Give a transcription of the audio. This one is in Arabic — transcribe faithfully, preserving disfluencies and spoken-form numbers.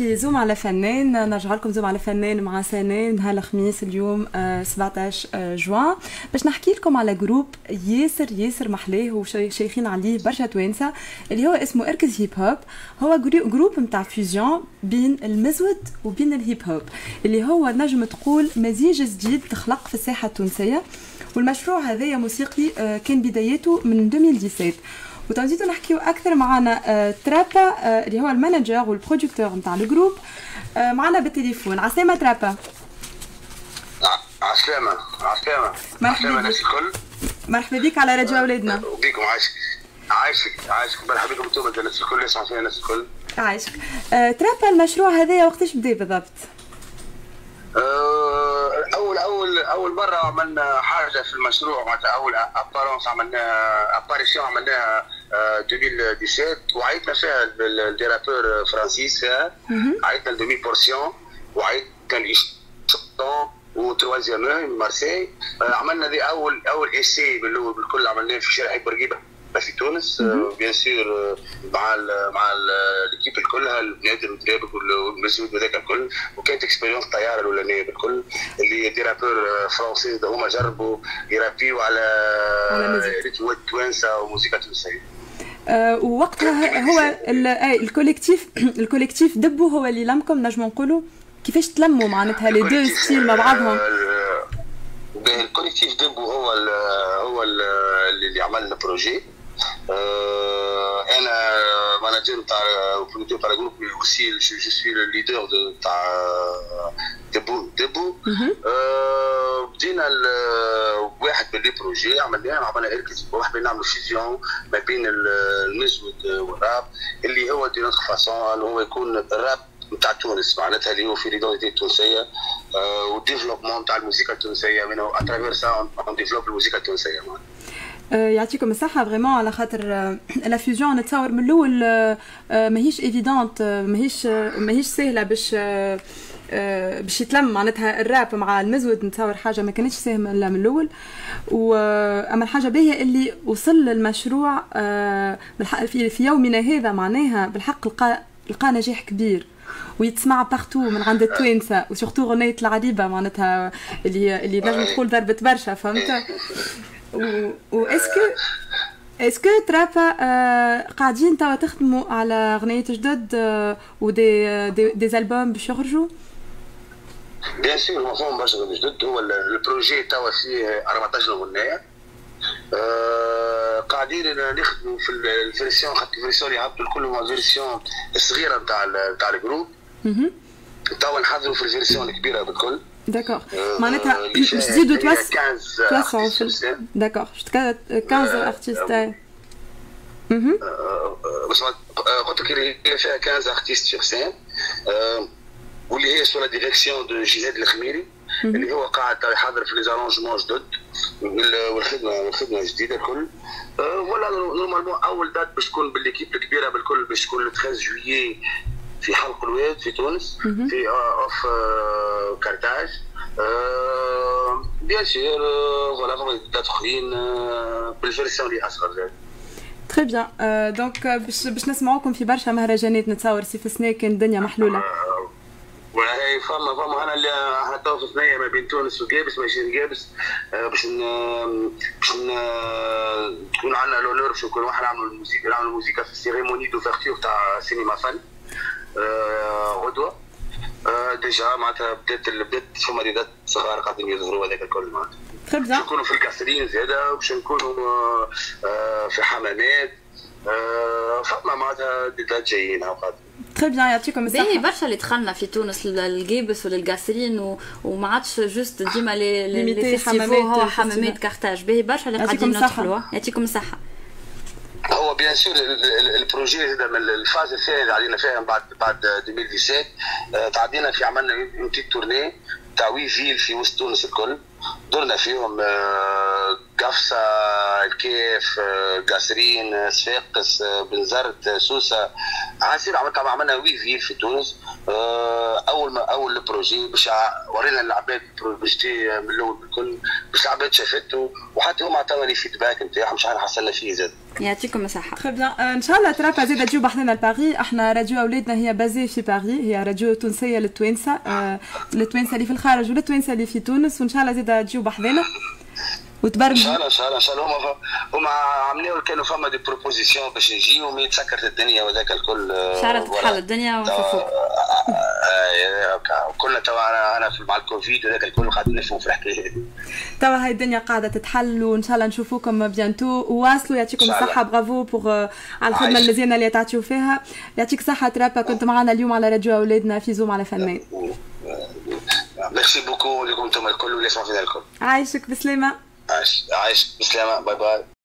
كي زوم على فنان، نرجع لكم زوم على فنان مع سنان نهار الخميس اليوم سبعطاش جوان باش نحكي لكم على جروب ياسر ياسر محلاه وشيخين عليه برشا توانسه اللي هو اسمه اركز هيب هوب. هو جروب نتاع فيوجن بين المزود وبين الهيب هوب اللي هو نجم تقول مزيج جديد تخلق في الساحه التونسيه، والمشروع هذايا موسيقي كان بداياته من ألفين وسبعطاش. وتوزيتو نحكيو أكثر معنا آه ترابا آه اللي هو المانجر والبروديكتور نتاع الجروب آه معنا بالتليفون. عسلامة ترابا. عسلامة عسلامة عسلامة الناس الكل. مرحبا بك على راديو أولادنا. وبيكم عايشك عايشك عايشك مرحبا بكم انتم الناس الكل، يسمع فينا الناس الكل. عايشك. آه ترابا، المشروع هذايا وقتاش بدا بالضبط؟ اول اول اول مره عملنا حاجه في المشروع، معناتها اول ابارونس عملناها اباريسيون عملناها ألفين وسبعطاش وعيطنا فيها الديرابور فرانسيس، عيطنا لدمي بورسيون وعيطنا لإشتون وتوازيام مارسي. عملنا ذي اول اول ايسي باللول بالكل، عملناه في شارع بورقيبه في تونس بيان سور مع ال مع الكيب الكلها البنات والدراب والمسيود وذاك الكل، وكانت اكسبيريونس طياره الاولانيه بالكل اللي ديرابور فرونسي هما جربوا يرابيو على ريتوات توانسه وموسيقى تونسيه. ووقتها هو الكوليكتيف الكوليكتيف دبو هو اللي لمكم، نجموا نقولوا كيفاش تلموا معناتها لي دو ستيل مع بعضهم؟ الكوليكتيف دبو هو ال هو ال اللي عمل البروجي. انا ماناجر تاع بروديو تاع الجروب وسي جو سوي لو ليدر تاع دبو دبو. بدينا واحد من لي بروجي عملناه عملنا اركز واحد بنعملوا فيزيون ما بين المزود والراب اللي هو دي نوتر فاسون، هو يكون الراب نتاع تونس معناتها اللي هو في ليدونتي التونسيه والديفلوبمون تاع الموسيقى التونسيه، منه اترافير سا اون ديفلوب الموسيقى التونسيه. يعطيكم الصحة فريمون، على خاطر لا فيوجن نتصور من الأول ماهيش ايفيدونت، ماهيش ماهيش سهلة باش باش يتلم معناتها الراب مع المزود، نتصور حاجة ما كانتش سهلة من الأول. وأما الحاجة باهية اللي وصل للمشروع في يومنا هذا، معناها بالحق لقى لقى نجاح كبير ويتسمع بارتو من عند التوانسه، وسورتو غنية العريبة معناتها اللي اللي نجم تقول ضربت برشا، فهمت؟ و و اسكو اسكو ترابا قاعدين توا تخدموا على غنيات جدد ودي دي, دي البوم باش يخرجوا؟ بيان سور مفهوم برشا غنيات جدد، هو البروجي توا فيه أربعطاش غنايه قاعدين نخدموا في الفيرسيون، خاطر الفيرسيون اللي عبدوا الكل هما فيرسيون صغيره نتاع نتاع الجروب. توا نحضروا في الفيرسيون الكبيره بالكل. داكور، معناتها باش تزيدوا توسعوا. داكور، خمسطاش ارتيست. اها باش قلت لك اللي فيها خمسطاش ارتيست في سين، واللي هي سور لا ديريكسيون دو جهاد الخميري اللي هو قاعد يحضر في لي زارونجمون جدد والخدمه والخدمه جديده الكل. ولا نورمالمون اول دات باش تكون بالليكيب الكبيره بالكل باش تكون تلطاش جويي في حلق الواد في تونس في اوف كارتاج. بيان سور فوالا فما دات اخرين بالفيرسيون اللي اصغر زاد. تري بيان، دونك باش باش نسمعوكم في برشا مهرجانات نتصور سي في سنة كان الدنيا محلوله. وهي فما فما انا اللي احنا تو في ثنيه ما بين تونس وقابس ماشي القابس باش باش تكون عندنا لونور باش كل واحد عامل الموسيقى عامل الموسيقى في السيريموني دو فارتيور تاع سينما فن غدوه. ديجا معناتها بدات بدات فما ديدات صغار قاعدين يظهروا هذاك الكل معناتها. تري بيان. باش نكونوا في القصرين زاده، باش نكونوا في حمامات، فما معناتها ديدات جايين هاو قاعدين. تري بيان، يعطيكم الصحة. باهي برشا اللي دخلنا في تونس للقابس وللقاسرين وما عادش جوست ديما لي فيستيفو حمامات كارتاج، باهي برشا اللي قاعدين ندخلوها. يعطيكم الصحة. هو بيان سور البروجي هذا من الفاز الثانيه اللي علينا فيها بعد بعد ألفين وسبعطاش تعدينا في عملنا اون بتيت تورني تاع وي فيل في وسط تونس الكل، درنا فيهم قفصه الكيف قاسرين صفاقس بنزرت سوسه عسير، عملنا وي فيل في تونس اول ما اول البروجي باش ورينا للعباد بروجي من الاول بالكل باش العباد شافته وحتى هما عطاونا لي فيدباك نتاعهم شحال حصلنا فيه زاد. يعطيكم الصحة. ان شاء الله ترابا زاد تجيو بحثنا لباريس، احنا راديو اولادنا هي بازي في باريس، هي راديو تونسية للتوانسة، للتوانسة اللي في الخارج وللتوانسة اللي في تونس، وان شاء الله زاد تجيو بحثنا. وتبرمج ان شاء الله ان شاء الله ان شاء الله هما هما عملوا كانوا فما دي بروبوزيسيون باش نجيو مي تسكرت الدنيا وذاك الكل شعرت تتحل الدنيا ونشوفوا كلنا توا انا مع الكوفيد وذاك الكل قاعدين نفهموا في الحكايه توا هاي الدنيا قاعده تتحل وان شاء الله نشوفوكم بيانتو وواصلوا يعطيكم الصحه برافو بور على الخدمه المزيانه اللي تعطيو فيها يعطيك الصحه ترابا كنت معنا اليوم على راديو اولادنا في زوم على فنان ميرسي بوكو لكم انتم الكل واللي سمعونا الكل عايشك بسلامه عايش عايش بسلامة باي باي.